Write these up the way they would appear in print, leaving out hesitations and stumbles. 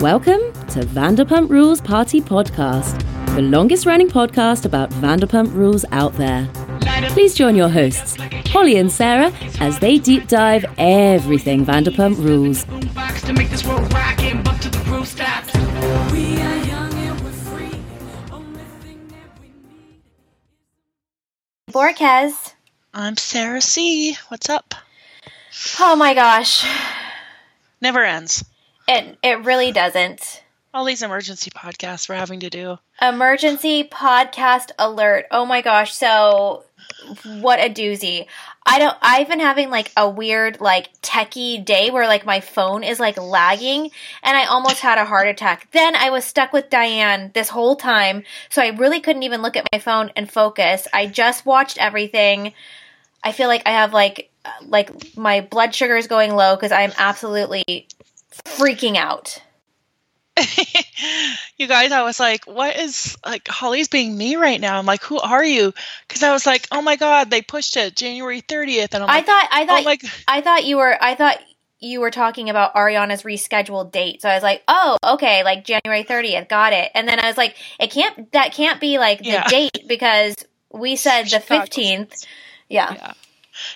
Welcome to Vanderpump Rules Party Podcast, the longest-running podcast about Vanderpump Rules out there. Please join your hosts, Holly and Sarah, as they deep dive everything Vanderpump Rules. Borquez. I'm Sarah C. What's up? Oh my gosh. Never ends. It really doesn't. All these emergency podcasts we're having to do. Emergency podcast alert. Oh my gosh. So what a doozy. I've been having like a weird like techie day where like my phone is like lagging and I almost had a heart attack. Then I was stuck with Diane this whole time. So I really couldn't even look at my phone and focus. I just watched everything. I feel like I have like my blood sugar is going low because I'm absolutely freaking out. You guys, I was like, what is, like, Holly's being me right now. I'm like, who are you? Because I was like, oh my God, they pushed it January 30th. And I thought you were talking about Ariana's rescheduled date. So I was like, oh, okay, like January 30th. Got it. And then I was like, that can't be like the date because we said Chicago, the 15th. Yeah.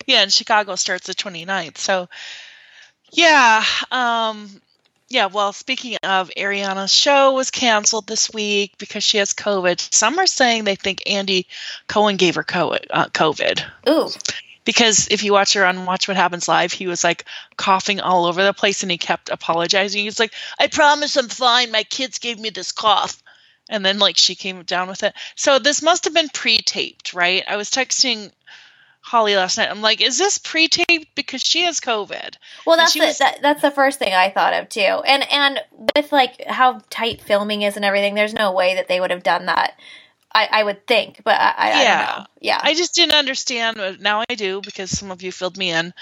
And Chicago starts the 29th. So yeah. Yeah, well, speaking of, Ariana's show was canceled this week because she has COVID. Some are saying they think Andy Cohen gave her COVID. Ooh. Because if you watch her on Watch What Happens Live, he was like coughing all over the place and he kept apologizing. He was like, I promise I'm fine. My kids gave me this cough. And then like she came down with it. So this must have been pre-taped, right? I was texting Holly last night. I'm like, is this pre-taped because she has COVID? Well, that's the first thing I thought of too. And with like how tight filming is and everything, there's no way that they would have done that. I would think, but I don't know. Yeah. I just didn't understand, but now I do because some of you filled me in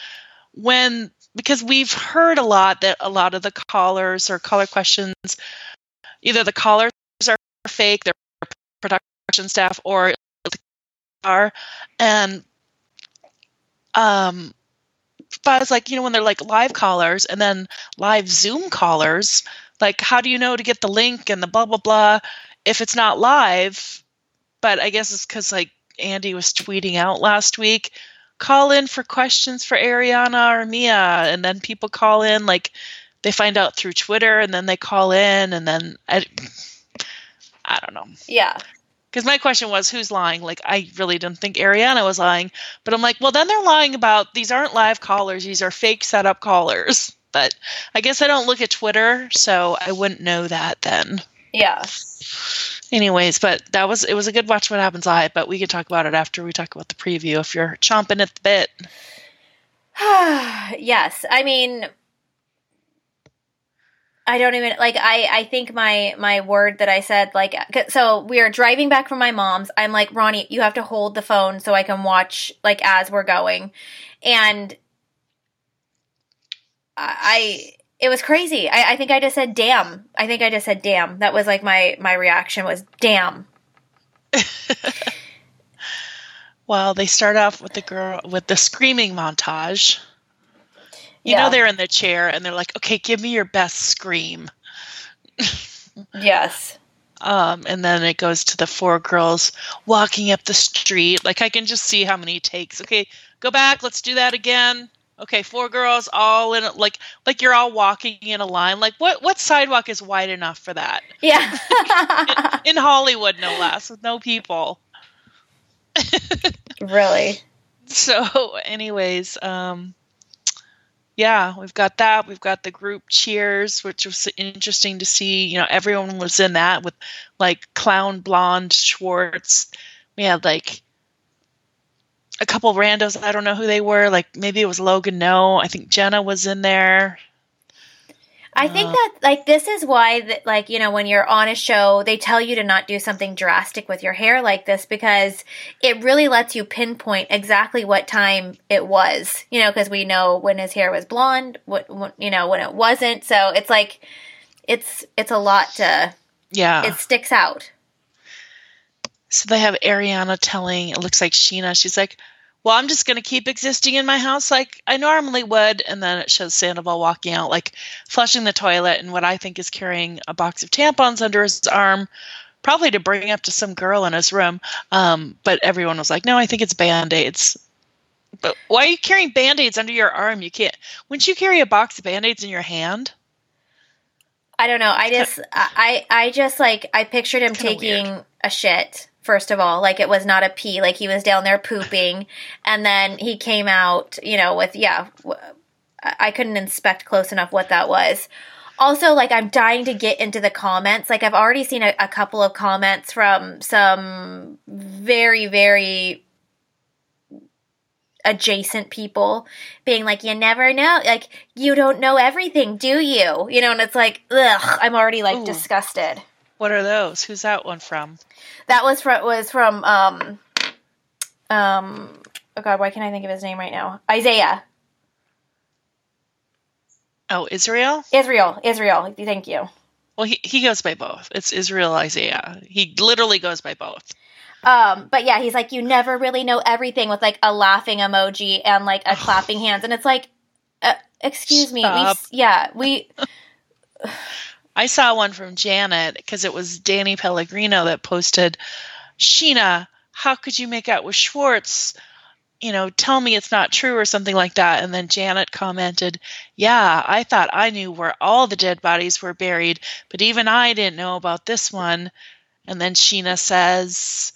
because we've heard a lot that a lot of the callers or caller questions, either the callers are fake, they're production staff or are, and but I was like, you know, when they're like live callers and then live Zoom callers, like how do you know to get the link and the blah, blah, blah, if it's not live? But I guess it's because like Andy was tweeting out last week, call in for questions for Ariana or Mia. And then people call in, like they find out through Twitter and then they call in and then I don't know. Yeah. Because my question was, who's lying? Like, I really didn't think Ariana was lying. But I'm like, well, then they're lying about these aren't live callers. These are fake setup callers. But I guess I don't look at Twitter, so I wouldn't know that then. Yeah. Anyways, but it was a good Watch What Happens Live. But we could talk about it after we talk about the preview if you're chomping at the bit. Yes. I mean, I don't even, like, I think my word that I said, like, so we are driving back from my mom's. I'm like, Ronnie, you have to hold the phone so I can watch, like, as we're going. And it was crazy. I think I just said, damn. That was, like, my reaction was, damn. Well, they start off with the screaming montage. You know they're in the chair, and they're like, okay, give me your best scream. Yes. And then it goes to the four girls walking up the street. Like, I can just see how many takes. Okay, go back. Let's do that again. Okay, four girls all in, like you're all walking in a line. Like, what sidewalk is wide enough for that? Yeah. in Hollywood, no less, with no people. Really? So, anyways, yeah, we've got that. We've got the group cheers, which was interesting to see. You know, everyone was in that with, like, Clown Blonde Schwartz. We had, like, a couple randos. I don't know who they were. Like, maybe it was Logan. No, I think Jenna was in there. I think that, like, this is why, that, like, you know, when you're on a show, they tell you to not do something drastic with your hair like this because it really lets you pinpoint exactly what time it was, you know, because we know when his hair was blonde, what, you know, when it wasn't. So it's like, it's a lot to, yeah, it sticks out. So they have Ariana telling, it looks like Scheana, she's like, well, I'm just going to keep existing in my house like I normally would. And then it shows Sandoval walking out, like flushing the toilet, and what I think is carrying a box of tampons under his arm, probably to bring up to some girl in his room. But everyone was like, no, I think it's Band-Aids. But why are you carrying Band-Aids under your arm? You can't. Wouldn't you carry a box of Band-Aids in your hand? I don't know. I pictured him taking a shit, first of all. Like, it was not a pee. Like, he was down there pooping, and then he came out, you know, with, yeah, I couldn't inspect close enough what that was. Also, like, I'm dying to get into the comments. Like, I've already seen a couple of comments from some very, very adjacent people being like, you never know, like, you don't know everything, do you? You know, and it's like, ugh, I'm already like, ooh, disgusted. What are those? Who's that one from? That was from oh god, why can't I think of his name right now? Isaiah. Oh, Israel? Israel, thank you. Well, he goes by both. It's Israel, Isaiah. He literally goes by both. But yeah, he's like, you never really know everything, with like a laughing emoji and like a clapping hands. And it's like, excuse me. I saw one from Janet, cause it was Danny Pellegrino that posted, Scheana, how could you make out with Schwartz? You know, tell me it's not true, or something like that. And then Janet commented, yeah, I thought I knew where all the dead bodies were buried, but even I didn't know about this one. And then Scheana says,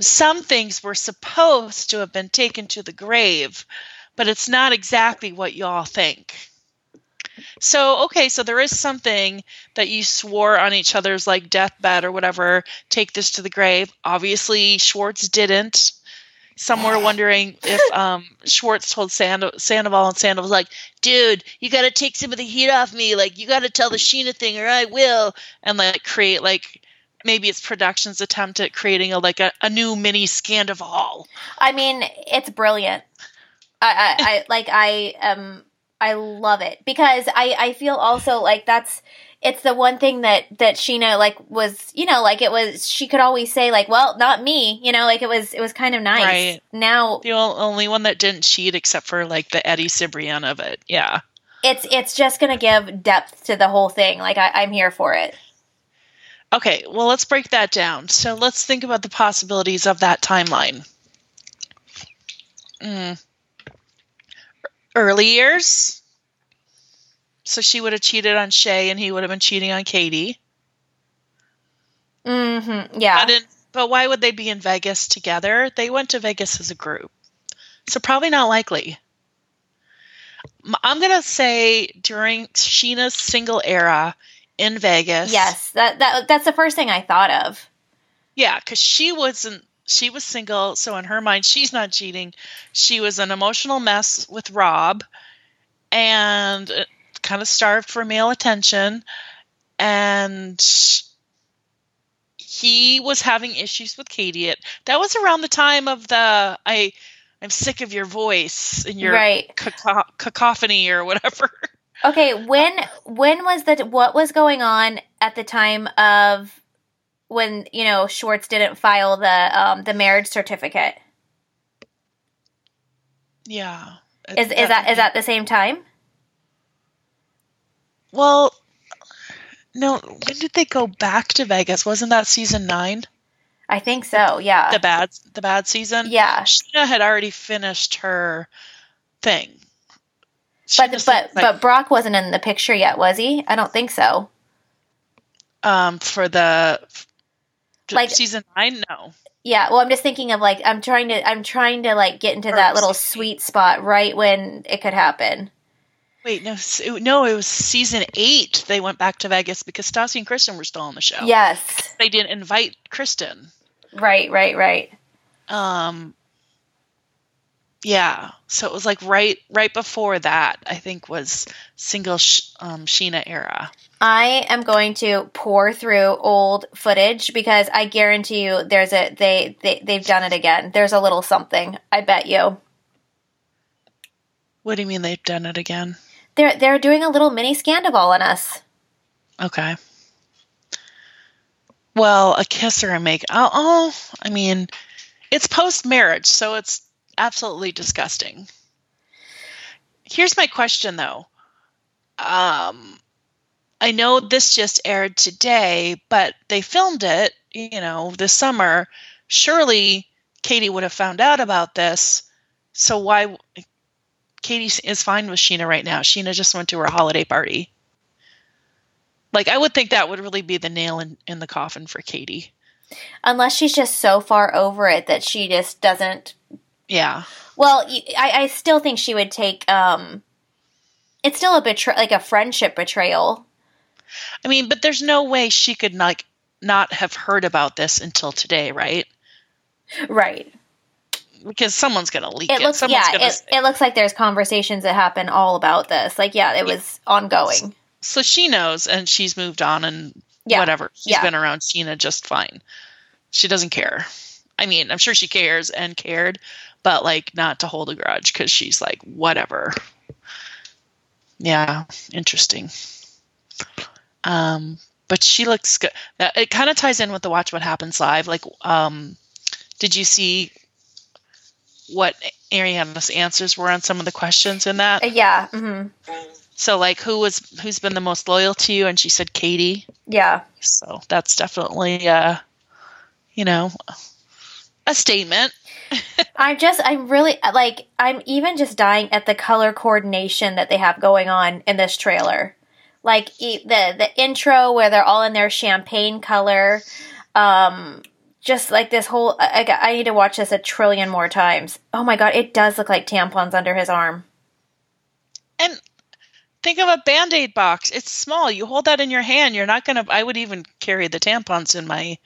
some things were supposed to have been taken to the grave, but it's not exactly what y'all think. So, okay, so there is something that you swore on each other's, like, deathbed or whatever, take this to the grave. Obviously, Schwartz didn't. Some were wondering if Schwartz told Sandoval, and Sandoval was like, dude, you got to take some of the heat off me. Like, you got to tell the Scheana thing, or I will. And, like, create, like, maybe it's production's attempt at creating a new mini Scandoval. I mean, it's brilliant. I love it, because I feel also like it's the one thing that Scheana, like, was, you know, like, it was, she could always say, like, well, not me, you know, like, it was kind of nice. Right. Now, the only one that didn't cheat, except for, like, the Eddie Cibrian of it. Yeah. It's just going to give depth to the whole thing. Like, I'm here for it. Okay. Well, let's break that down. So let's think about the possibilities of that timeline. Early years. So she would have cheated on Shay, and he would have been cheating on Katie. Mm-hmm. Yeah. But why would they be in Vegas together? They went to Vegas as a group. So probably not likely. I'm going to say during Sheena's single era in Vegas. Yes. That's the first thing I thought of. Yeah. Cause she was single, so in her mind, she's not cheating. She was an emotional mess with Rob and kind of starved for male attention. And he was having issues with Katie. That was around the time of the, I'm sick of your voice and your right. cacophony or whatever. Okay. When was what was going on at the time of, when, you know, Schwartz didn't file the marriage certificate. Yeah. Is that the same time? Well, no. When did they go back to Vegas? Wasn't that season 9? I think so. Yeah. The bad season. Yeah. Scheana had already finished her thing. But Brock wasn't in the picture yet, was he? I don't think so. For the. Like season 9, no. Yeah, well, I'm just thinking of, like, I'm trying to like get into that little sweet spot right when it could happen. Wait, no, it was season 8. They went back to Vegas because Stassi and Kristen were still on the show. Yes, they didn't invite Kristen. Right. Yeah, so it was like right before that. I think was single Scheana era. I am going to pour through old footage because I guarantee you there's they've done it again. There's a little something, I bet you. What do you mean they've done it again? They're doing a little mini Scandoval on us. Okay. Well, a kiss or a make. I mean, it's post marriage, so it's absolutely disgusting. Here's my question, though. I know this just aired today, but they filmed it, you know, this summer. Surely Katie would have found out about this. So why? Katie is fine with Scheana right now. Scheana just went to her holiday party. Like, I would think that would really be the nail in the coffin for Katie. Unless she's just so far over it that she just doesn't. Yeah. Well, I still think she would take, it's still a friendship betrayal. I mean, but there's no way she could, like, not have heard about this until today, right? Right. Because someone's going to leak it. It looks like there's conversations that happen all about this. Like, yeah, it was ongoing. So she knows, and she's moved on, and whatever. She's been around Scheana just fine. She doesn't care. I mean, I'm sure she cares and cared, but, like, not to hold a grudge because she's like, whatever. Yeah, interesting. But she looks good. It kind of ties in with the Watch What Happens Live. Like, did you see what Ariana's answers were on some of the questions in that? Yeah. Mm-hmm. So, like, who's been the most loyal to you? And she said Katie. Yeah. So that's definitely, you know, a statement. I'm really, like, I'm even just dying at the color coordination that they have going on in this trailer. Like, the intro where they're all in their champagne color, just like this whole, I need to watch this 1 trillion more times. Oh my God, it does look like tampons under his arm. And think of a Band-Aid box. It's small. You hold that in your hand. You're not going to, I would even carry the tampons in my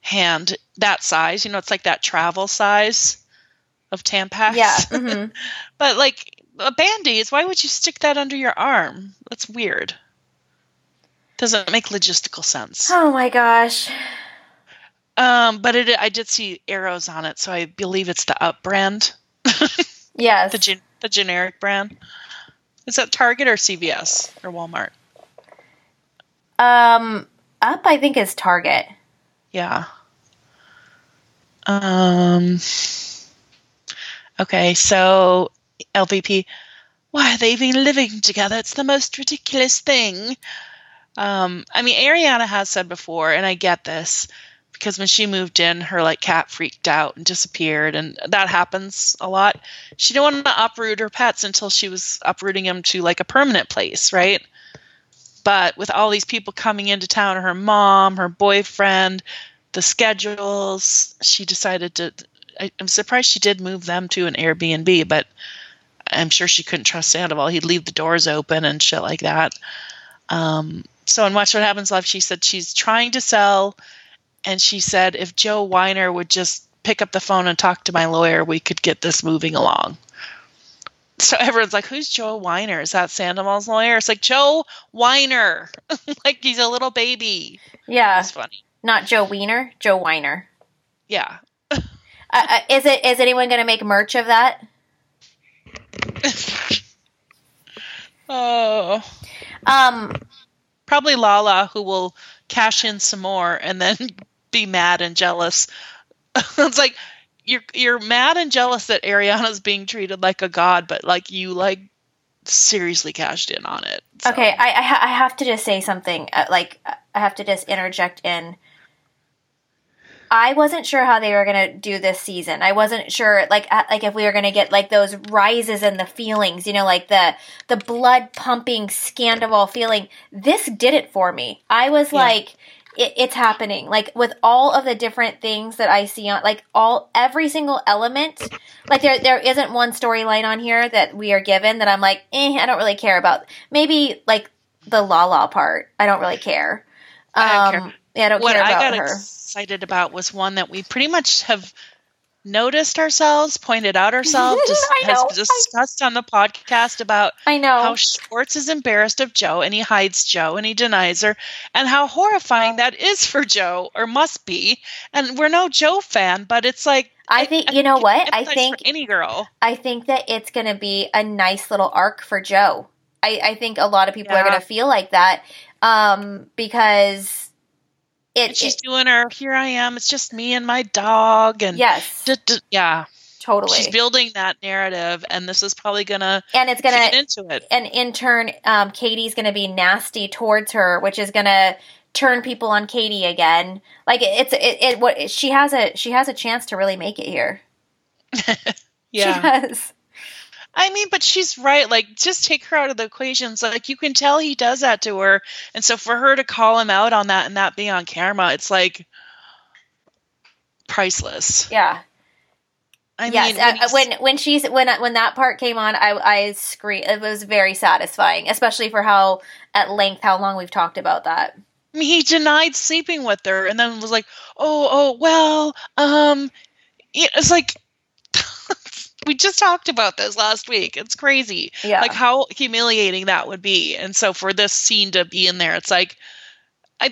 hand that size. You know, it's like that travel size of Tampax. Yeah. Mm-hmm. But like a Band-Aid, why would you stick that under your arm? That's weird. Doesn't make logistical sense. Oh my gosh. But I did see arrows on it, so I believe it's the Up brand. Yes. The generic brand. Is that Target or CVS or Walmart? Up, I think, is Target. Yeah. Okay, so LVP. Why are they even living together? It's the most ridiculous thing. I mean, Ariana has said before, and I get this, because when she moved in, her like cat freaked out and disappeared, and that happens a lot. She didn't want to uproot her pets until she was uprooting them to like a permanent place, right? But with all these people coming into town, her mom, her boyfriend, the schedules, she decided to. I'm surprised she did move them to an Airbnb, but I'm sure she couldn't trust Sandoval. He'd leave the doors open and shit like that. So in Watch What Happens Live, she said she's trying to sell, and she said if Joe Weiner would just pick up the phone and talk to my lawyer, we could get this moving along. So everyone's like, who's Joe Weiner? Is that Sandoval's lawyer? It's like, Joe Weiner. Like, he's a little baby. Yeah. That's funny. Not Joe Weiner, Joe Weiner. Yeah. Is anyone going to make merch of that? Oh. Probably Lala, who will cash in some more and then be mad and jealous. It's like, you're mad and jealous that Ariana's being treated like a god, but like you like seriously cashed in on it. So. Okay, I have to just say something. Like, I have to just interject in. I wasn't sure how they were going to do this season. I wasn't sure, like if we were going to get, like, those rises in the feelings, you know, like the blood-pumping, Sandoval feeling. This did it for me. I was like, it's happening. Like, with all of the different things that I see on, like, every single element. Like, there isn't one storyline on here that we are given that I'm like, I don't really care about. Maybe, like, the Lala part. I don't really care. I don't care. Yeah, I don't care about her. What I got excited about was one that we pretty much have noticed ourselves, pointed out ourselves, discussed on the podcast about how Schwartz is embarrassed of Joe, and he hides Joe, and he denies her, and how horrifying that is for Joe, or must be. And we're no Joe fan, but it's like, I think any girl. I think that it's going to be a nice little arc for Joe. I think a lot of people are going to feel like that because. She's doing her, here I am, it's just me and my dog. And yes. Yeah. Totally. She's building that narrative, and this is probably gonna feed into it. And in turn, Katie's gonna be nasty towards her, which is gonna turn people on Katie again. Like she has a chance to really make it here. Yeah. She does. I mean, but she's right. Like, just take her out of the equations. Like, you can tell he does that to her. And so for her to call him out on that and that being on camera, it's like priceless. Yeah. When that part came on, I screamed. It was very satisfying, especially for how long we've talked about that. I mean, he denied sleeping with her and then was like, it's like, we just talked about this last week. It's crazy. Yeah. Like how humiliating that would be. And so for this scene to be in there, it's like,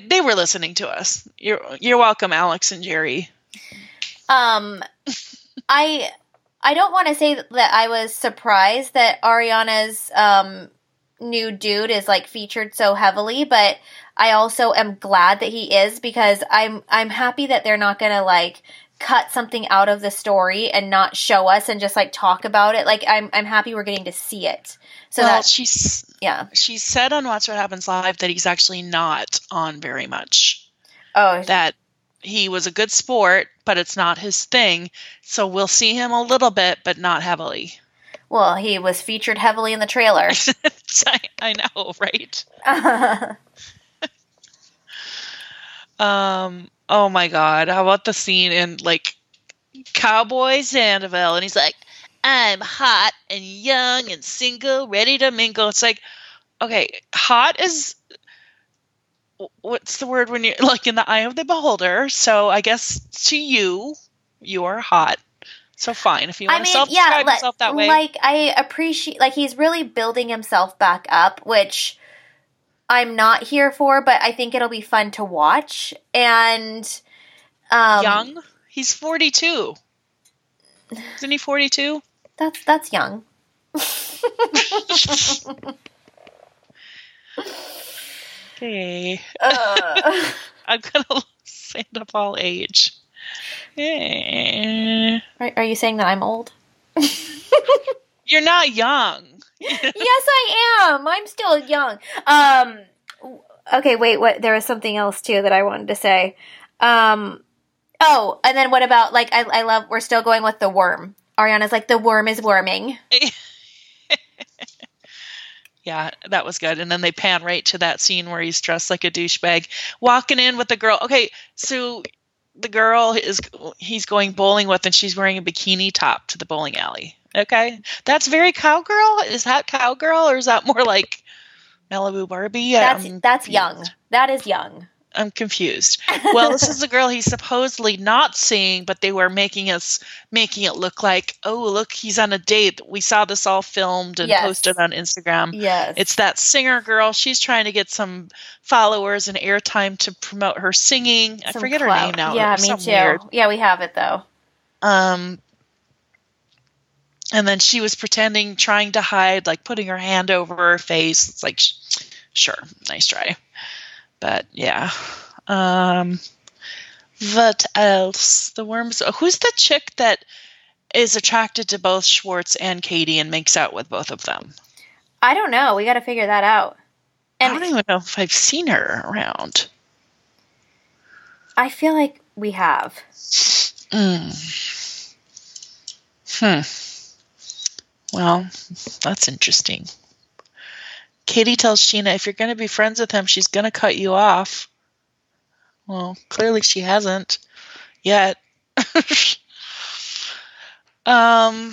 they were listening to us. You're welcome, Alex and Jerry. I don't want to say that I was surprised that Ariana's new dude is like featured so heavily, but I also am glad that he is, because I'm happy that they're not going to like cut something out of the story and not show us and just like talk about it. Like I'm happy we're getting to see it. So she said on Watch What Happens Live that he's actually not on very much. Oh, that he was a good sport, but it's not his thing. So we'll see him a little bit, but not heavily. Well, he was featured heavily in the trailer. I know, right? Oh my God. How about the scene in like Cowboy Sandoval? And he's like, I'm hot and young and single, ready to mingle. It's like, okay, hot is, what's the word when you're like in the eye of the beholder? So I guess to you are hot. So fine. If you want to self-describe yourself that way. Like I appreciate, like he's really building himself back up, which I'm not here for, but I think it'll be fun to watch. And young? He's 42. Isn't he 42? That's young. Okay. I'm gonna stand up all age. Are you saying that I'm old? You're not young. Yes, I am. I'm still young. Okay, wait. What? There was something else too that I wanted to say. And then what about like? I love. We're still going with the worm. Ariana's like, the worm is worming. Yeah, that was good. And then they pan right to that scene where he's dressed like a douchebag, walking in with the girl. Okay, so the girl he's going bowling with, and she's wearing a bikini top to the bowling alley. Okay. That's very cowgirl. Is that cowgirl or is that more like Malibu Barbie? That's young. That is young. I'm confused. Well, this is the girl he's supposedly not seeing, but they were making it look like, oh, look, he's on a date. We saw this all filmed and posted on Instagram. Yes. It's that singer girl. She's trying to get some followers and airtime to promote her singing. I forget her name now. Yeah, me too. Weird. Yeah, we have it though. And then she was pretending, trying to hide, like putting her hand over her face. It's like, sure, nice try. But yeah. What else? The worms. Who's the chick that is attracted to both Schwartz and Katie and makes out with both of them? I don't know. We got to figure that out. And I don't even know if I've seen her around. I feel like we have. Well, that's interesting. Katie tells Scheana if you're going to be friends with him, she's going to cut you off. Well, clearly she hasn't yet. Yeah.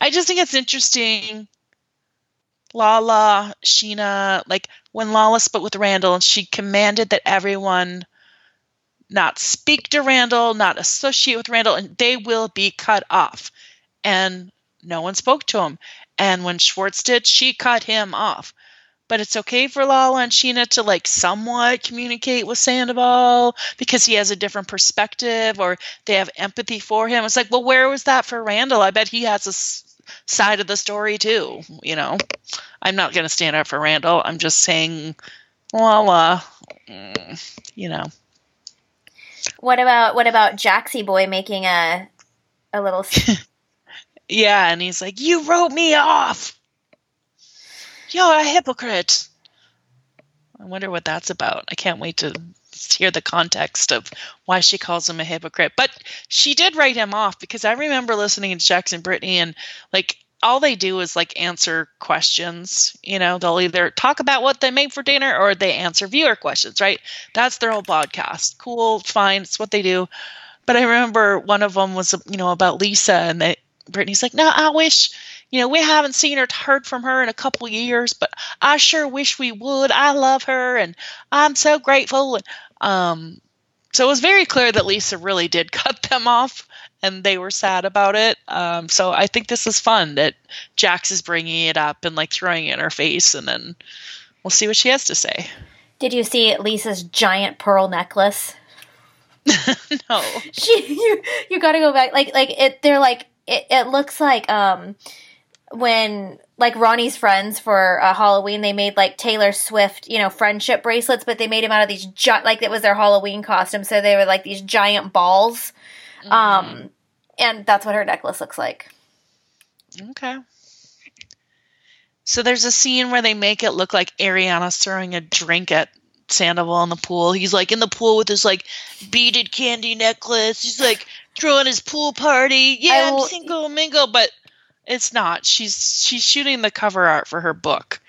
I just think it's interesting. Lala, Scheana, like when Lala spoke with Randall and she commanded that everyone not speak to Randall, not associate with Randall, and they will be cut off. And no one spoke to him. And when Schwartz did, she cut him off. But it's okay for Lala and Scheana to like somewhat communicate with Sandoval because he has a different perspective or they have empathy for him. It's like, well, where was that for Randall? I bet he has a side of the story too. You know, I'm not going to stand up for Randall. I'm just saying, Lala, you know. What about Jaxie Boy making a little? Yeah, and he's like, "You wrote me off. You're a hypocrite." I wonder what that's about. I can't wait to hear the context of why she calls him a hypocrite. But she did write him off, because I remember listening to Jax and Brittany, and like all they do is like answer questions. You know, they'll either talk about what they made for dinner or they answer viewer questions, right? That's their whole podcast. Cool, fine, it's what they do. But I remember one of them was, you know, about Lisa, and Brittany's like, "No, I wish, you know, we haven't seen or heard from her in a couple years, but I sure wish we would. I love her, and I'm so grateful." And, so it was very clear that Lisa really did cut them off, and they were sad about it. So I think this is fun that Jax is bringing it up and like throwing it in her face, and then we'll see what she has to say. Did you see Lisa's giant pearl necklace? No. You got to go back. It looks like when like Ronnie's friends for Halloween, they made like Taylor Swift, you know, friendship bracelets, but they made them out of these like it was their Halloween costume, so they were like these giant balls. Mm-hmm. And that's what her necklace looks like. Okay. So there's a scene where they make it look like Ariana's throwing a drink at Sandoval in the pool. He's like in the pool with his like beaded candy necklace. He's like throwing his pool party. Yeah, I'm single mingle, but it's not. She's shooting the cover art for her book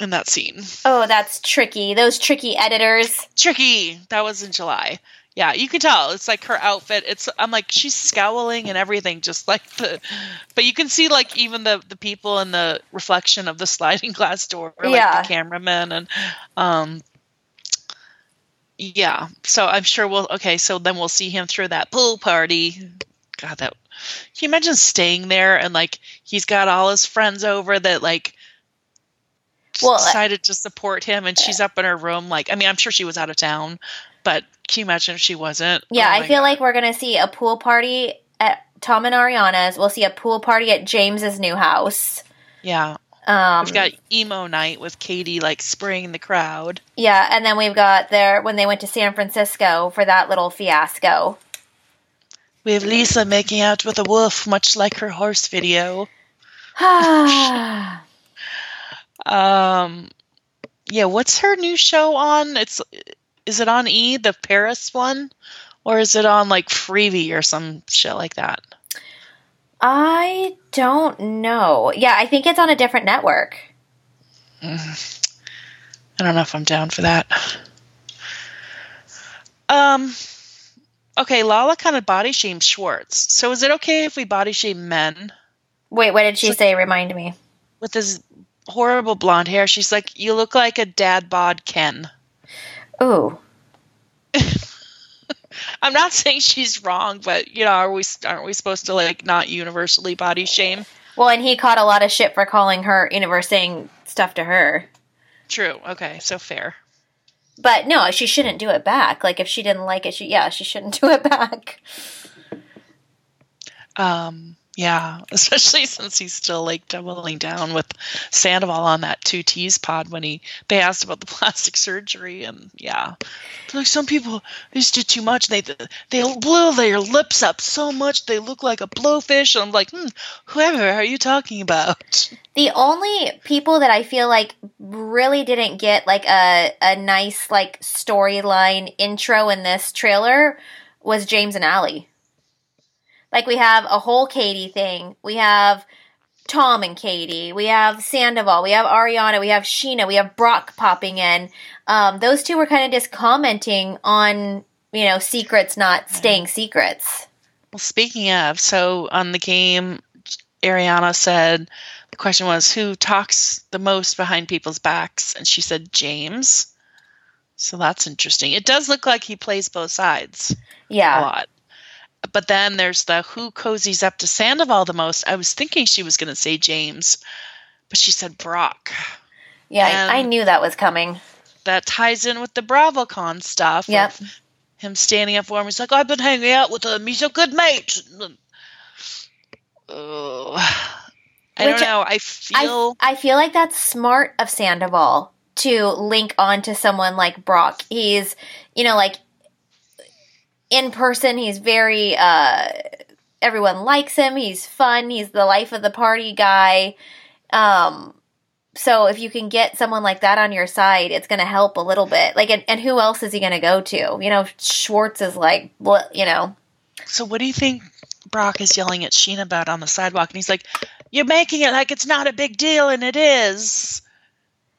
in that scene. Oh, that's tricky. Those tricky editors. Tricky. That was in July. Yeah, you can tell. It's like her outfit. I'm like, she's scowling and everything, just like but you can see like even the people in the reflection of the sliding glass door, like the cameraman and yeah. So I'm sure so then we'll see him through that pool party. God, can you imagine staying there and like he's got all his friends over that like decided to support him, and she's up in her room like, I mean, I'm sure she was out of town, but can you imagine if she wasn't? Yeah, I feel like we're going to see a pool party at Tom and Ariana's. We'll see a pool party at James's new house. Yeah. We've got emo night with Katie, like, spraying the crowd. Yeah, and then we've got when they went to San Francisco for that little fiasco. We have Lisa making out with a wolf, much like her horse video. Yeah, what's her new show on? Is it on E, the Paris one? Or is it on, like, Freevee or some shit like that? I don't know. Yeah, I think it's on a different network. I don't know if I'm down for that. Okay, Lala kind of body shames Schwartz. So is it okay if we body shame men? Wait, what did she say? Remind me. With his horrible blonde hair, she's like, "You look like a dad bod Ken." Ooh. I'm not saying she's wrong, but you know, aren't we supposed to like not universally body shame? Well, and he caught a lot of shit for calling her, you know, for saying stuff to her. True. Okay, so fair. But no, she shouldn't do it back. Like if she didn't like it, she shouldn't do it back. Yeah, especially since he's still like doubling down with Sandoval on that 2 T's pod when they asked about the plastic surgery, and yeah, like some people just do too much. They blow their lips up so much they look like a blowfish. And I'm like, whoever are you talking about? The only people that I feel like really didn't get like a nice like storyline intro in this trailer was James and Allie. Like, we have a whole Katie thing. We have Tom and Katie. We have Sandoval. We have Ariana. We have Scheana. We have Brock popping in. Those two were kind of just commenting on, you know, secrets not staying secrets. Well, speaking of, so on the game, Ariana said, the question was, who talks the most behind people's backs? And she said, James. So that's interesting. It does look like he plays both sides a lot. But then there's the who cozies up to Sandoval the most. I was thinking she was going to say James, but she said Brock. Yeah, and I knew that was coming. That ties in with the BravoCon stuff. Yep. Him standing up for him. He's like, "I've been hanging out with him. He's a good mate." I don't know. I feel like that's smart of Sandoval to link on to someone like Brock. He's, you know, like in person. He's very, everyone likes him. He's fun. He's the life of the party guy. So if you can get someone like that on your side, it's going to help a little bit. Like, and who else is he going to go to? You know, Schwartz is like, you know. So what do you think Brock is yelling at Scheana about on the sidewalk? And he's like, you're making it like it's not a big deal, and it is.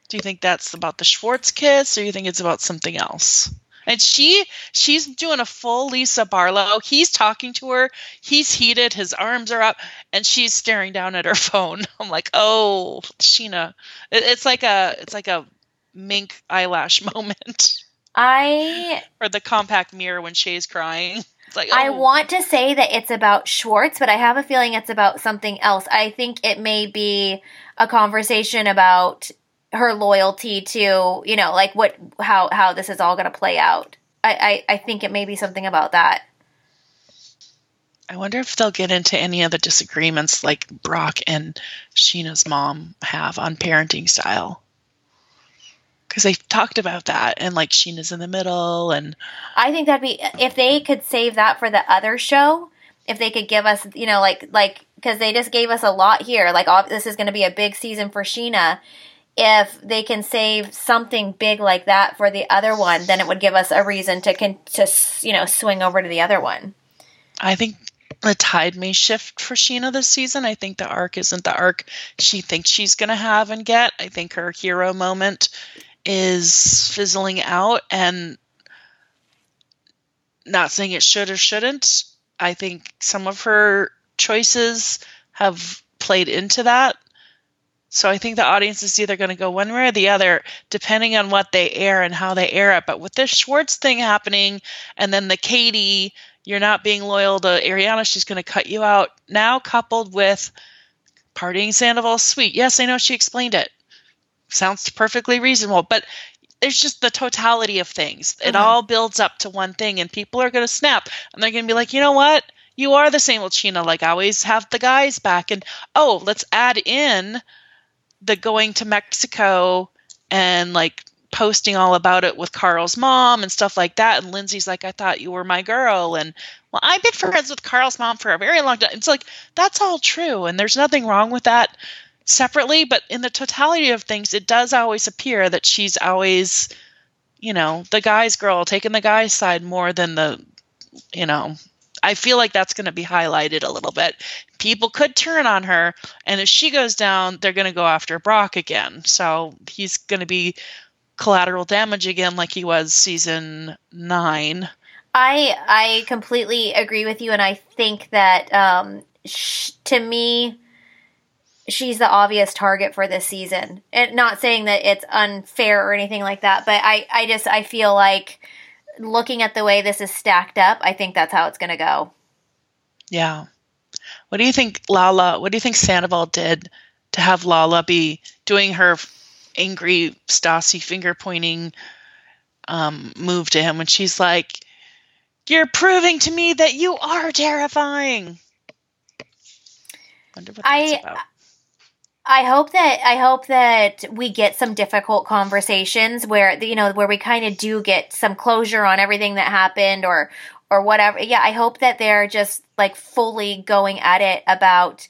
Do you think that's about the Schwartz kiss, or do you think it's about something else? And she's doing a full Lisa Barlow. He's talking to her. He's heated. His arms are up, and she's staring down at her phone. I'm like, oh, Scheana. It's like a mink eyelash moment. Or the compact mirror when Shay's crying. It's like, oh. I want to say that it's about Schwartz, but I have a feeling it's about something else. I think it may be a conversation about her loyalty to, you know, like what, how this is all going to play out. I think it may be something about that. I wonder if they'll get into any of the disagreements like Brock and Sheena's mom have on parenting style. Because they've talked about that, and like Sheena's in the middle, and I think that'd be, if they could save that for the other show, if they could give us, you know, like, because they just gave us a lot here. Like, all, this is going to be a big season for Scheana. If they can save something big like that for the other one, then it would give us a reason to you know, swing over to the other one. I think the tide may shift for Scheana this season. I think the arc isn't the arc she thinks she's going to have and get. I think her hero moment is fizzling out, and not saying it should or shouldn't. I think some of her choices have played into that. So I think the audience is either going to go one way or the other, depending on what they air and how they air it. But with this Schwartz thing happening, and then the Katie, you're not being loyal to Ariana, she's going to cut you out. Now coupled with partying Sandoval's suite. Yes, I know she explained it. Sounds perfectly reasonable, but there's just the totality of things. It all builds up to one thing, and people are going to snap, and they're going to be like, you know what? You are the same old Scheana. Like, I always have the guys back, and oh, let's add in the going to Mexico and like posting all about it with Carl's mom and stuff like that. And Lindsay's like, I thought you were my girl. And well, I've been friends with Carl's mom for a very long time. It's like, that's all true. And there's nothing wrong with that separately, but in the totality of things, it does always appear that she's always, you know, the guy's girl, taking the guy's side more than the, you know, I feel like that's going to be highlighted a little bit. People could turn on her, and if she goes down, they're going to go after Brock again. So he's going to be collateral damage again, like he was season 9. I completely agree with you, and I think that to me, she's the obvious target for this season. And not saying that it's unfair or anything like that, but I feel like, looking at the way this is stacked up, I think that's how it's going to go. Yeah. What do you think Lala, what do you think Sandoval did to have Lala be doing her angry Stassi finger pointing move to him when she's like, you're proving to me that you are terrifying? Wonder what that's about. I hope that we get some difficult conversations where, you know, where we kind of do get some closure on everything that happened or whatever. Yeah, I hope that they're just like fully going at it about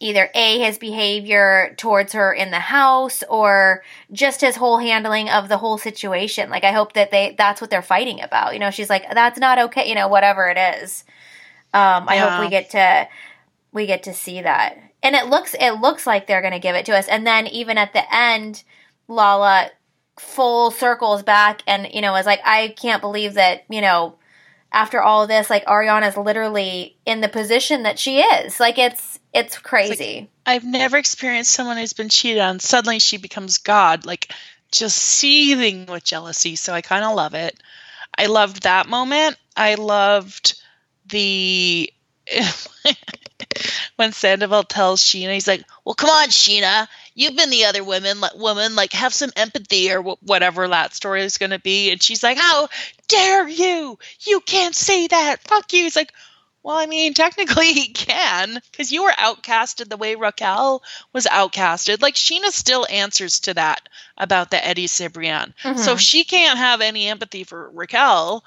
either A, his behavior towards her in the house, or just his whole handling of the whole situation. Like, I hope that that's what they're fighting about. You know, she's like, that's not okay. You know, whatever it is. I hope we get to see that. And it looks like they're going to give it to us. And then even at the end, Lala full circles back and, you know, is like, I can't believe that, you know, after all this, like, Ariana's literally in the position that she is. Like, it's crazy. It's like, I've never experienced someone who's been cheated on. Suddenly she becomes God, like, just seething with jealousy. So I kind of love it. I loved that moment. I loved the... when Sandoval tells Scheana, he's like, well, come on, Scheana, you've been the other woman, like, have some empathy or whatever that story is going to be. And she's like, how dare you? You can't say that. Fuck you. He's like, well, I mean, technically he can, because you were outcasted the way Raquel was outcasted. Like, Scheana still answers to that about the Eddie Cibrian. Mm-hmm. So if she can't have any empathy for Raquel,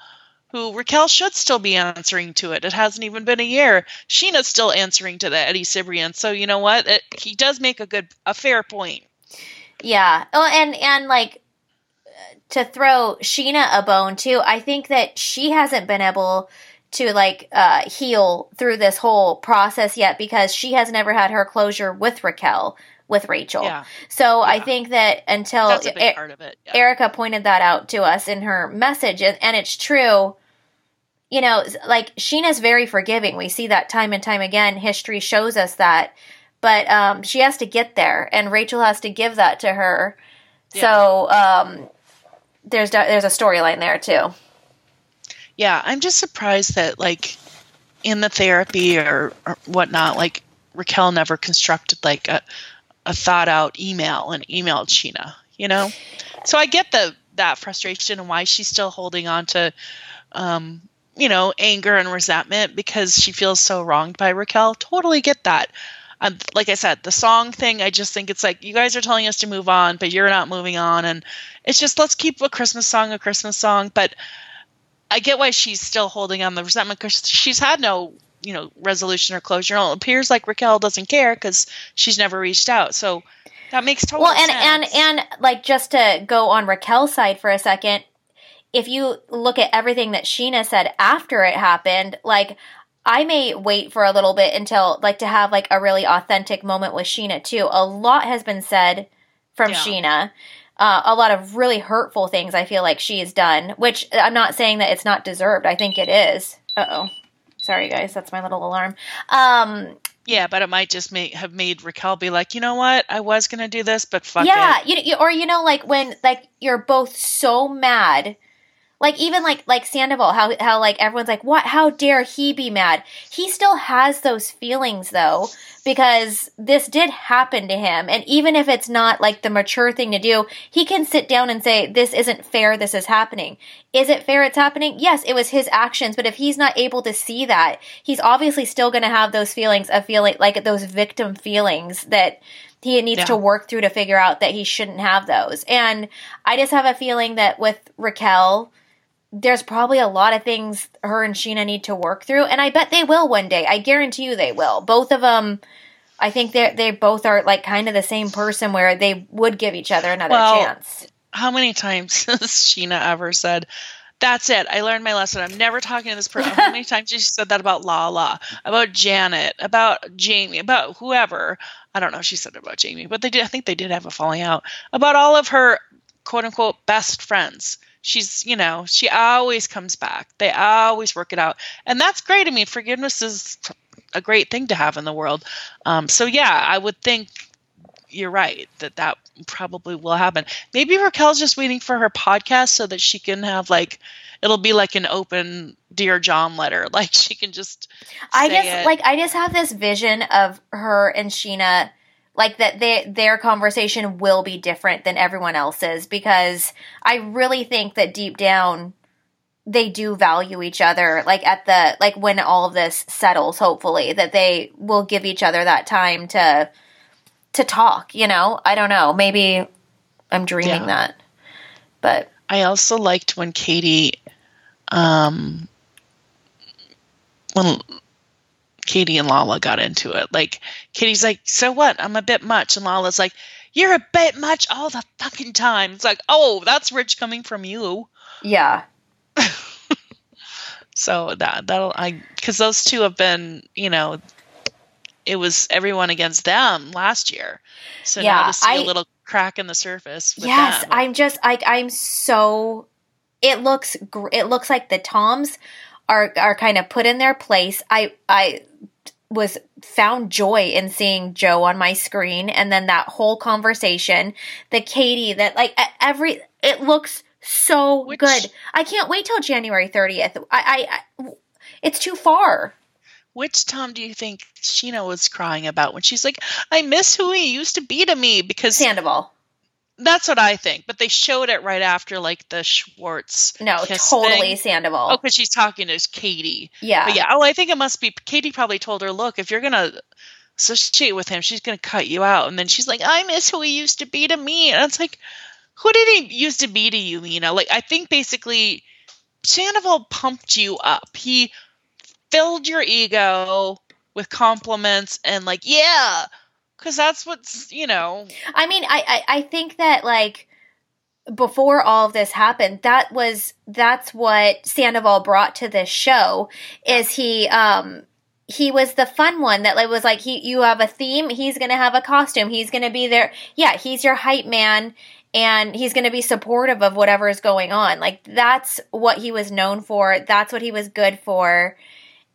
who Raquel should still be answering to it. It hasn't even been a year. Scheana's still answering to the Eddie Cibrian. So you know what? He does make a fair point. Yeah. Oh, and like to throw Scheana a bone too. I think that she hasn't been able to like heal through this whole process yet because she has never had her closure with Raquel. With Rachel. Yeah. So yeah. I think that until that's a big part of it. Yeah. Erica pointed that out to us in her message, and it's true, you know, like Sheena's very forgiving. We see that time and time again. History shows us that. But she has to get there, and Rachel has to give that to her. Yeah. So there's a storyline there too. Yeah, I'm just surprised that like in the therapy or whatnot, like Raquel never constructed like a thought-out email and emailed Scheana, you know? So I get that frustration and why she's still holding on to, you know, anger and resentment because she feels so wronged by Raquel. Totally get that. Like I said, the song thing, I just think it's like, you guys are telling us to move on, but you're not moving on. And it's just, let's keep a Christmas song. But I get why she's still holding on the resentment because she's had no... you know, resolution or closure. It appears like Raquel doesn't care because she's never reached out. So that makes total sense. And like just to go on Raquel's side for a second, if you look at everything that Scheana said after it happened, like I may wait for a little bit until like to have like a really authentic moment with Scheana too. A lot has been said from Scheana. A lot of really hurtful things I feel like she has done, which I'm not saying that it's not deserved. I think it is. Uh-oh. Sorry, guys. That's my little alarm. Yeah, but it might just have made Raquel be like, you know what? I was going to do this, but fuck it. Yeah, or, you know, like when like you're both so mad, like even like Sandoval, how like everyone's like, what? How dare he be mad? He still has those feelings, though, because this did happen to him. And even if it's not like the mature thing to do, he can sit down and say, this isn't fair. This is happening. Is it fair it's happening? Yes, it was his actions. But if he's not able to see that, he's obviously still going to have those feelings of feeling like those victim feelings that he needs to work through to figure out that he shouldn't have those. And I just have a feeling that with Raquel, there's probably a lot of things her and Scheana need to work through. And I bet they will one day. I guarantee you they will. Both of them, I think they both are like kind of the same person where they would give each other another chance. How many times has Scheana ever said, that's it, I learned my lesson, I'm never talking to this person. How many times has she said that about Lala, about Janet, about Jamie, about whoever? I don't know if she said it about Jamie, but I think they did have a falling out. About all of her quote-unquote best friends. She's, you know, she always comes back. They always work it out. And that's great. I mean, forgiveness is a great thing to have in the world. So, yeah, I would think you're right that probably will happen. Maybe Raquel's just waiting for her podcast so that she can have like, it'll be like an open Dear John letter. Like she can just I just have this vision of her and Scheana, like that their conversation will be different than everyone else's because I really think that deep down they do value each other. Like at the like when all of this settles, hopefully that they will give each other that time to talk. You know, I don't know. Maybe I'm dreaming that. But I also liked when Katie, Katie and Lala got into it. Like, Katie's like, so what? I'm a bit much. And Lala's like, you're a bit much all the fucking time. It's like, oh, that's rich coming from you. Yeah. So because those two have been, you know, it was everyone against them last year. So now to see a little crack in the surface. With them. I'm just, I'm so, it looks like the Toms are kind of put in their place. I was found joy in seeing Joe on my screen, and then that whole conversation, the Katie, that like it looks so good. I can't wait till January 30th. I it's too far. Which Tom do you think Scheana was crying about when she's like, I miss who he used to be to me? Because Sandoval. That's what I think, but they showed it right after, like, the Schwartz thing. Sandoval. Oh, because she's talking to Katie. Yeah. But I think it must be, Katie probably told her, look, if you're going to associate with him, she's going to cut you out. And then she's like, I miss who he used to be to me. And it's like, who did he used to be to you, Mina? Like, I think basically Sandoval pumped you up. He filled your ego with compliments and like, yeah, because that's what's, you know. I mean, I think that like before all of this happened, that's what Sandoval brought to this show is he was the fun one that was like, you have a theme, he's going to have a costume, he's going to be there. Yeah, he's your hype man, and he's going to be supportive of whatever is going on. Like, that's what he was known for. That's what he was good for.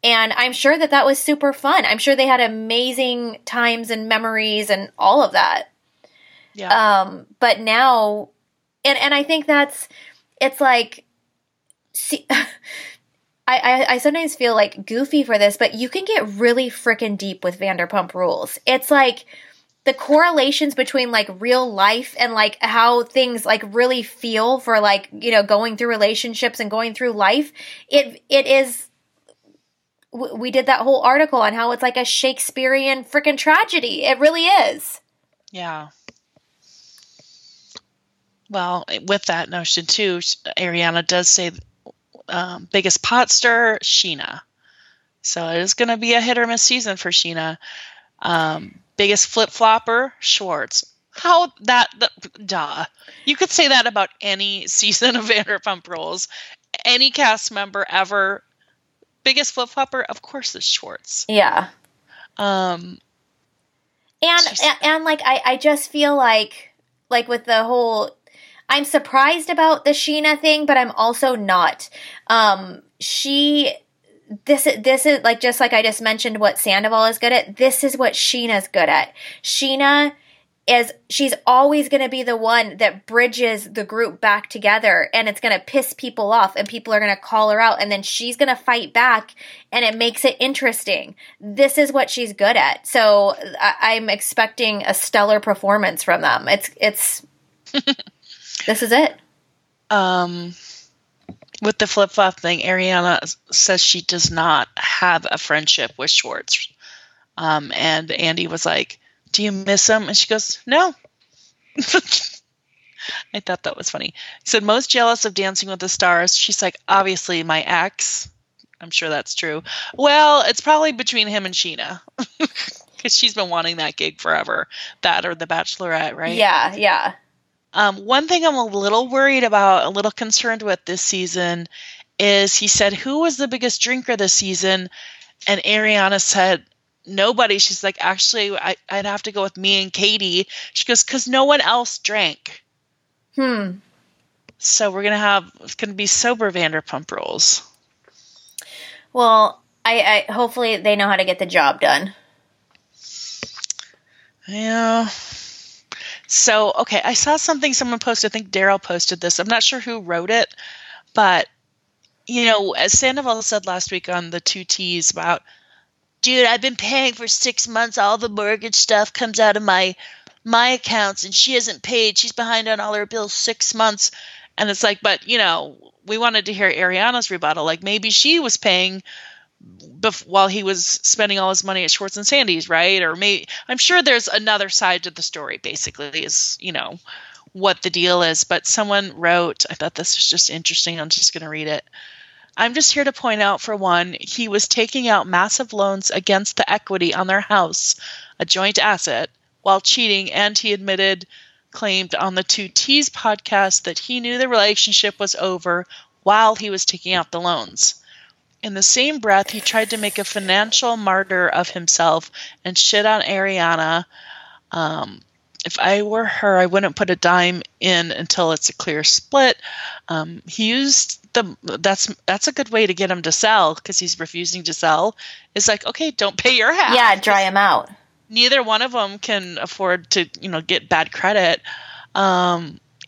And I'm sure that was super fun. I'm sure they had amazing times and memories and all of that. Yeah. But now, and I think it's like, see, I sometimes feel like goofy for this, but you can get really freaking deep with Vanderpump Rules. It's like the correlations between like real life and like how things like really feel for like, you know, going through relationships and going through life. It is, we did that whole article on how it's like a Shakespearean freaking tragedy. It really is. Yeah. Well, with that notion too, Ariana does say biggest pot stir, Scheana. So it is going to be a hit or miss season for Scheana. Biggest flip flopper, Schwartz. How that, duh. You could say that about any season of Vanderpump Rules, any cast member ever. Biggest flip flopper, of course, is Schwartz. Yeah. And like I just feel like with the whole. I'm surprised about the Scheana thing, but I'm also not. This is like, just like I just mentioned what Sandoval is good at, this is what Sheena's good at. Scheana she's always going to be the one that bridges the group back together, and it's going to piss people off and people are going to call her out, and then she's going to fight back, and it makes it interesting. This is what she's good at. So I'm expecting a stellar performance from them. It's this is it. With the flip-flop thing, Ariana says she does not have a friendship with Schwartz. And Andy was like, do you miss him? And she goes, no. I thought that was funny. He said, most jealous of Dancing with the Stars. She's like, obviously my ex. I'm sure that's true. Well, it's probably between him and Scheana. Because she's been wanting that gig forever. That or The Bachelorette, right? Yeah, yeah. One thing I'm a little worried about, a little concerned with this season is he said, who was the biggest drinker this season? And Ariana said, nobody. She's like, actually, I'd have to go with me and Katie. She goes, because no one else drank. So it's going to be sober Vanderpump Rules. Well, I hopefully they know how to get the job done. Yeah. So, okay, I saw something someone posted. I think Daryl posted this. I'm not sure who wrote it, but, you know, as Sandoval said last week on the 2Ts about, dude, I've been paying for 6 months. All the mortgage stuff comes out of my accounts, and she hasn't paid. She's behind on all her bills 6 months. And it's like, but, you know, we wanted to hear Ariana's rebuttal. Like, maybe she was paying while he was spending all his money at Schwartz and Sandy's, right? Or maybe, I'm sure there's another side to the story, basically, is, you know, what the deal is. But someone wrote, I thought this was just interesting. I'm just going to read it. I'm just here to point out, for one, he was taking out massive loans against the equity on their house, a joint asset, while cheating. And he claimed on the 2Ts podcast that he knew the relationship was over while he was taking out the loans. In the same breath, he tried to make a financial martyr of himself and shit on Ariana. If I were her, I wouldn't put a dime in until it's a clear split. He used that's a good way to get him to sell, because he's refusing to sell. It's like, okay, don't pay your half. Yeah, dry him out. Neither one of them can afford to, you know, get bad credit.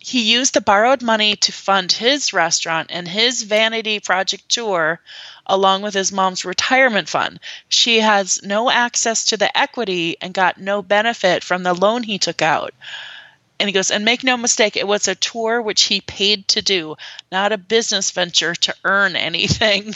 He used the borrowed money to fund his restaurant and his vanity project tour, along with his mom's retirement fund. She has no access to the equity and got no benefit from the loan he took out. And he goes, and make no mistake, it was a tour which he paid to do, not a business venture to earn anything.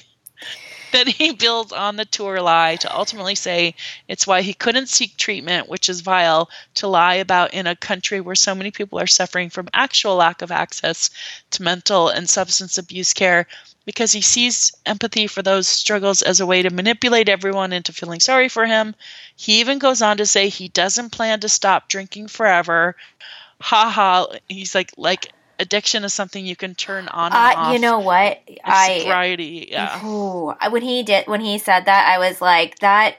Then he builds on the tour lie to ultimately say it's why he couldn't seek treatment, which is vile to lie about in a country where so many people are suffering from actual lack of access to mental and substance abuse care, because he sees empathy for those struggles as a way to manipulate everyone into feeling sorry for him. He even goes on to say he doesn't plan to stop drinking forever. Ha ha. He's like addiction is something you can turn on and off. You know what? Sobriety. Yeah. Ooh, when he said that, I was like, that's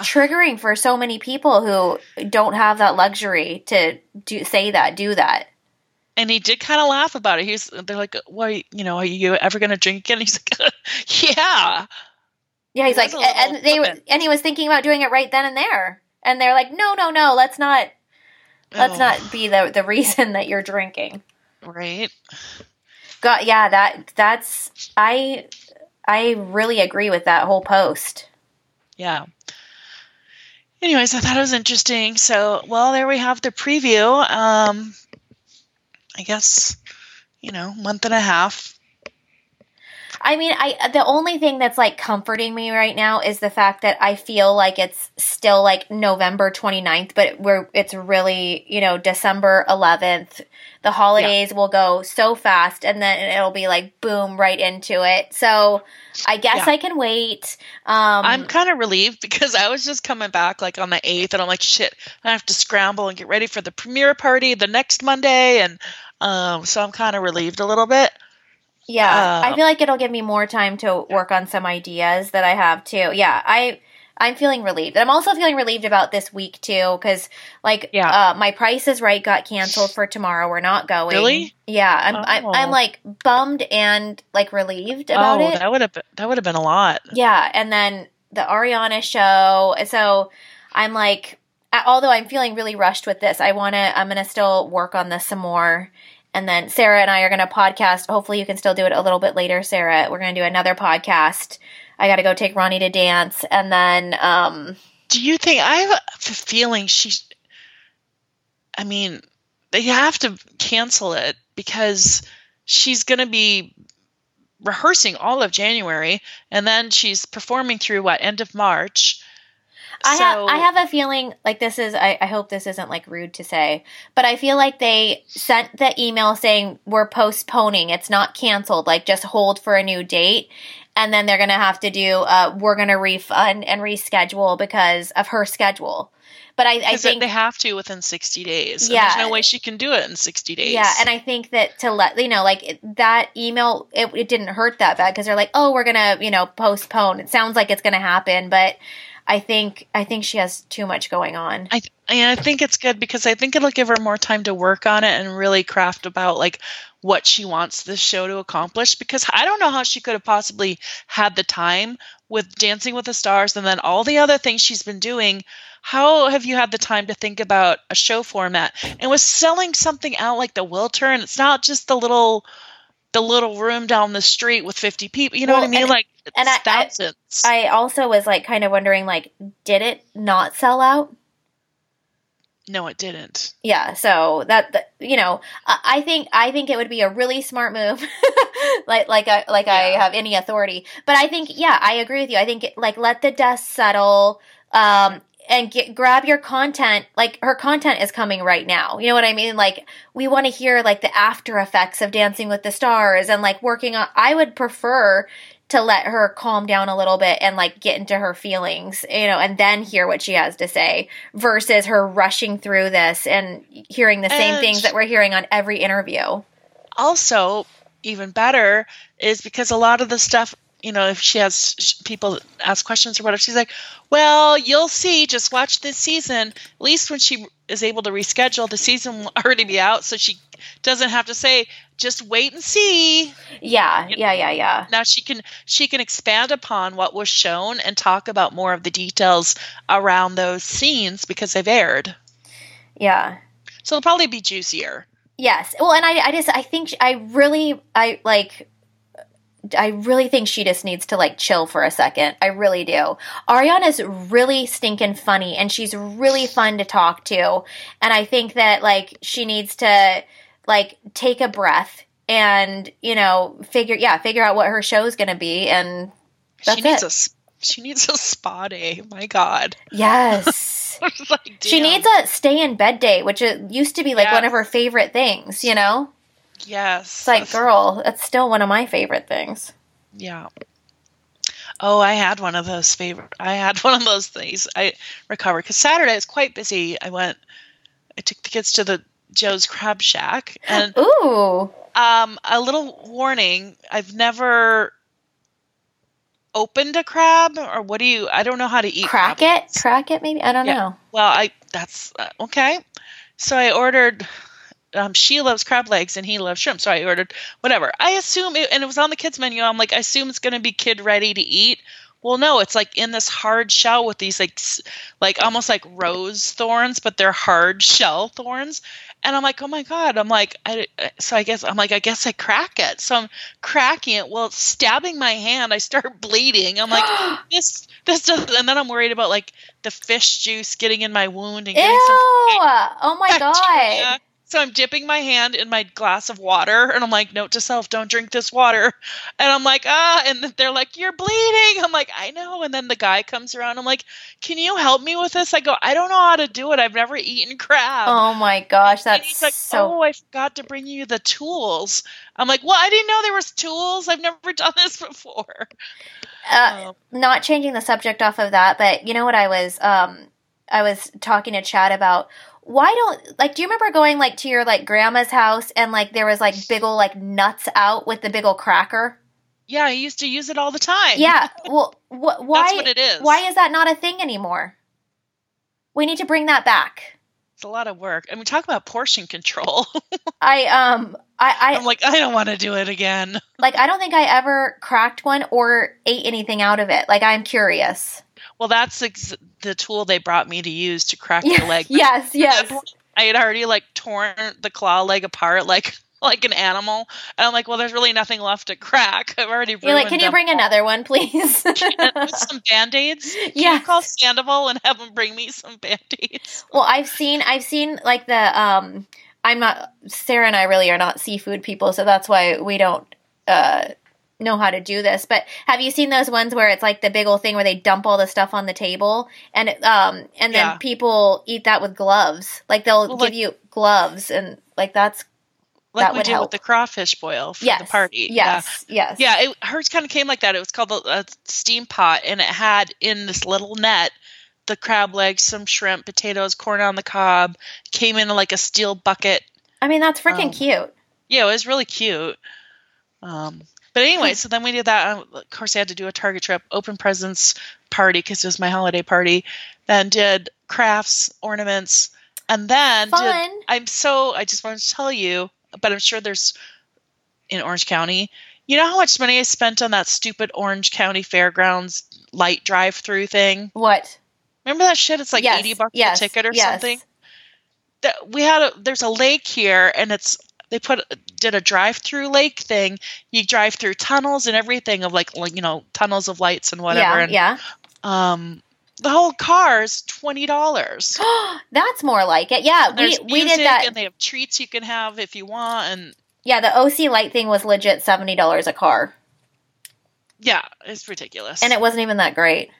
triggering for so many people who don't have that luxury to do that. And he did kind of laugh about it. They're like, "Well, you know, are you ever going to drink again?" And he's like, "Yeah." Yeah, he's like, and he was thinking about doing it right then and there. And they're like, "No, let's not be the reason that you're drinking." Right. God, yeah, that's I really agree with that whole post. Yeah. Anyways, I thought it was interesting. So, well, there we have the preview. I guess, you know, month and a half. I mean, the only thing that's, like, comforting me right now is the fact that I feel like it's still, like, November 29th, but it's really, you know, December 11th. The holidays will go so fast, and then it'll be, like, boom, right into it. So I guess I can wait. I'm kind of relieved because I was just coming back, like, on the 8th, and I'm like, shit, I have to scramble and get ready for the premiere party the next Monday, and so I'm kind of relieved a little bit. Yeah, I feel like it'll give me more time to work on some ideas that I have, too. Yeah, I'm feeling relieved. I'm also feeling relieved about this week, too, because, like, My Price is Right got canceled for tomorrow. We're not going. Really? Yeah, I'm like, bummed and, like, relieved about it. Oh, that would have been a lot. Yeah, and then the Ariana show. So I'm, like, although I'm feeling really rushed with this, I'm going to still work on this some more. And then Sarah and I are going to podcast. Hopefully you can still do it a little bit later, Sarah. We're going to do another podcast. I got to go take Ronnie to dance. And then do you think – I have a feeling they have to cancel it because she's going to be rehearsing all of January. And then she's performing through, end of March. I have a feeling like this is, I hope this isn't like rude to say, but I feel like they sent the email saying we're postponing. It's not canceled. Like just hold for a new date. And then they're going to have to do, we're going to refund and reschedule because of her schedule. But I think they have to within 60 days. Yeah. There's no way she can do it in 60 days. Yeah. And I think that to let, you know, like that email, it didn't hurt that bad because they're like, oh, we're going to, you know, postpone. It sounds like it's going to happen, but I think she has too much going on. I think it's good because I think it'll give her more time to work on it and really craft about like what she wants this show to accomplish. Because I don't know how she could have possibly had the time with Dancing with the Stars and then all the other things she's been doing. How have you had the time to think about a show format? And was selling something out like The Wiltern. It's not just the little room down the street with 50 people. You know what I mean? Thousands. I also was like kind of wondering, like, did it not sell out? No, it didn't. Yeah. So I think it would be a really smart move. I have any authority, but I think, I agree with you. I think let the dust settle, and grab your content. Like her content is coming right now. You know what I mean? Like we want to hear like the after effects of Dancing with the Stars and like working on, I would prefer to let her calm down a little bit and like get into her feelings, you know, and then hear what she has to say versus her rushing through this and hearing the same things that we're hearing on every interview. Also, even better is because a lot of the stuff, you know, if she has people ask questions or whatever, she's like, well, you'll see, just watch this season. At least when she is able to reschedule, the season will already be out. So she doesn't have to say, just wait and see. Yeah. You know? Yeah. Now she can expand upon what was shown and talk about more of the details around those scenes because they've aired. Yeah. So it'll probably be juicier. Yes. Well, and I really think she just needs to like chill for a second. I really do. Ariana's really stinking funny and she's really fun to talk to. And I think that like she needs to like take a breath and, you know, figure out what her show is going to be. And that's she needs a spa day. My God. Yes. She needs a stay in bed day, which used to be like one of her favorite things, you know? Yes. It's like, girl, that's still one of my favorite things. Yeah. Oh, I had one of those things. I recovered because Saturday was quite busy. I took the kids to the Joe's Crab Shack, and ooh, a little warning: I've never opened a crab, or I don't know how to eat. Crack it, maybe. I don't know. Well, that's okay. So I ordered. She loves crab legs and he loves shrimp. So I ordered whatever. And it was on the kids menu. I'm like, I assume it's going to be kid ready to eat. Well, no, it's like in this hard shell with these like almost like rose thorns, but they're hard shell thorns. And I'm like, oh my God. I guess I crack it. So I'm cracking it. Well, it's stabbing my hand. I start bleeding. I'm like, this doesn't. And then I'm worried about like the fish juice getting in my wound and getting some. Oh my God. So I'm dipping my hand in my glass of water, and I'm like, note to self, don't drink this water. And I'm like, and they're like, you're bleeding. I'm like, I know. And then the guy comes around. I'm like, can you help me with this? I go, I don't know how to do it. I've never eaten crab. Oh my gosh, that's he's like, so. Oh, I forgot to bring you the tools. I'm like, well, I didn't know there was tools. I've never done this before. Not changing the subject off of that, but you know what I was talking to Chad about. Why don't, like, do you remember going, like, to your, like, grandma's house and, like, there was, like, big ol', like, nuts out with the big ol' cracker? Yeah, I used to use it all the time. Yeah, well, why? That's what it is. Why is that not a thing anymore? We need to bring that back. It's a lot of work. I mean, talk about portion control. I'm like, I don't want to do it again. Like, I don't think I ever cracked one or ate anything out of it. Like, I'm curious. Well, that's the tool they brought me to use to crack the leg. Yes. I had already, like, torn the claw leg apart like an animal. And I'm like, well, there's really nothing left to crack. I've already ruined. You're like, can you bring another one, please? With some Band-Aids? Can you call Sandoval and have them bring me some Band-Aids? Well, I've seen, like, the Sarah and I really are not seafood people, so that's why we don't know how to do this, but have you seen those ones where it's like the big old thing where they dump all the stuff on the table and then people eat that with gloves? Like they'll give you gloves and like that's like that we do with the crawfish boil for the party. Yes. Yeah, hers kind of came like that. It was called a steam pot, and it had in this little net the crab legs, some shrimp, potatoes, corn on the cob. Came in like a steel bucket. I mean, that's freaking cute. Yeah, it was really cute. But anyway, so then we did that. Of course, I had to do a Target trip, open presents party because it was my holiday party. Then did crafts, ornaments, and then I just wanted to tell you, but I'm sure there's in Orange County. You know how much money I spent on that stupid Orange County Fairgrounds light drive-through thing? What? Remember that shit? It's like $80 a ticket or something. That there's a lake here, and it's. They did a drive-through lake thing. You drive through tunnels and everything of like you know, tunnels of lights and whatever. The whole car is $20. That's more like it. Yeah, we did that. And they have treats you can have if you want. And yeah, the OC light thing was legit $70 a car. Yeah, it's ridiculous. And it wasn't even that great.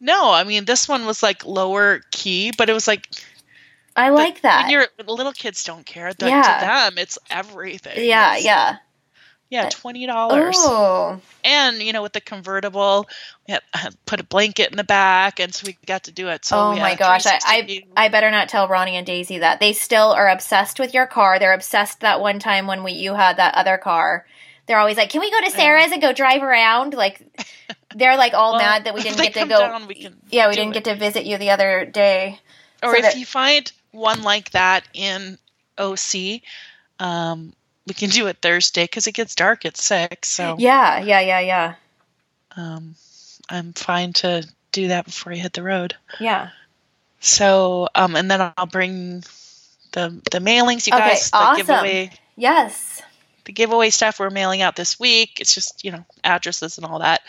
No, I mean this one was like lower key, but it was like. I like that. And the little kids don't care. To them, it's everything. Yeah, $20. Oh. And, you know, with the convertible, we had put a blanket in the back, and so we got to do it. So oh, my gosh. I better not tell Ronnie and Daisy that. They still are obsessed with your car. They're obsessed that one time when you had that other car. They're always like, can we go to Sarah's and go drive around? Like, they're, like, all mad that we didn't get to go. We didn't get to visit you the other day. Or if you find one like that in OC, we can do it Thursday because it gets dark at 6. So yeah. I'm fine to do that before you hit the road. Yeah. So and then I'll bring the mailings, you guys. Awesome. The giveaway. Yes. The giveaway stuff we're mailing out this week. It's just addresses and all that.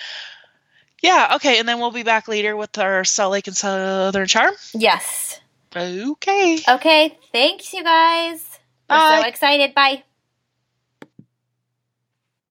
Yeah. Okay. And then we'll be back later with our Salt Lake and Southern Charm. Yes. Okay. Thanks, you guys. Bye. I'm so excited. Bye.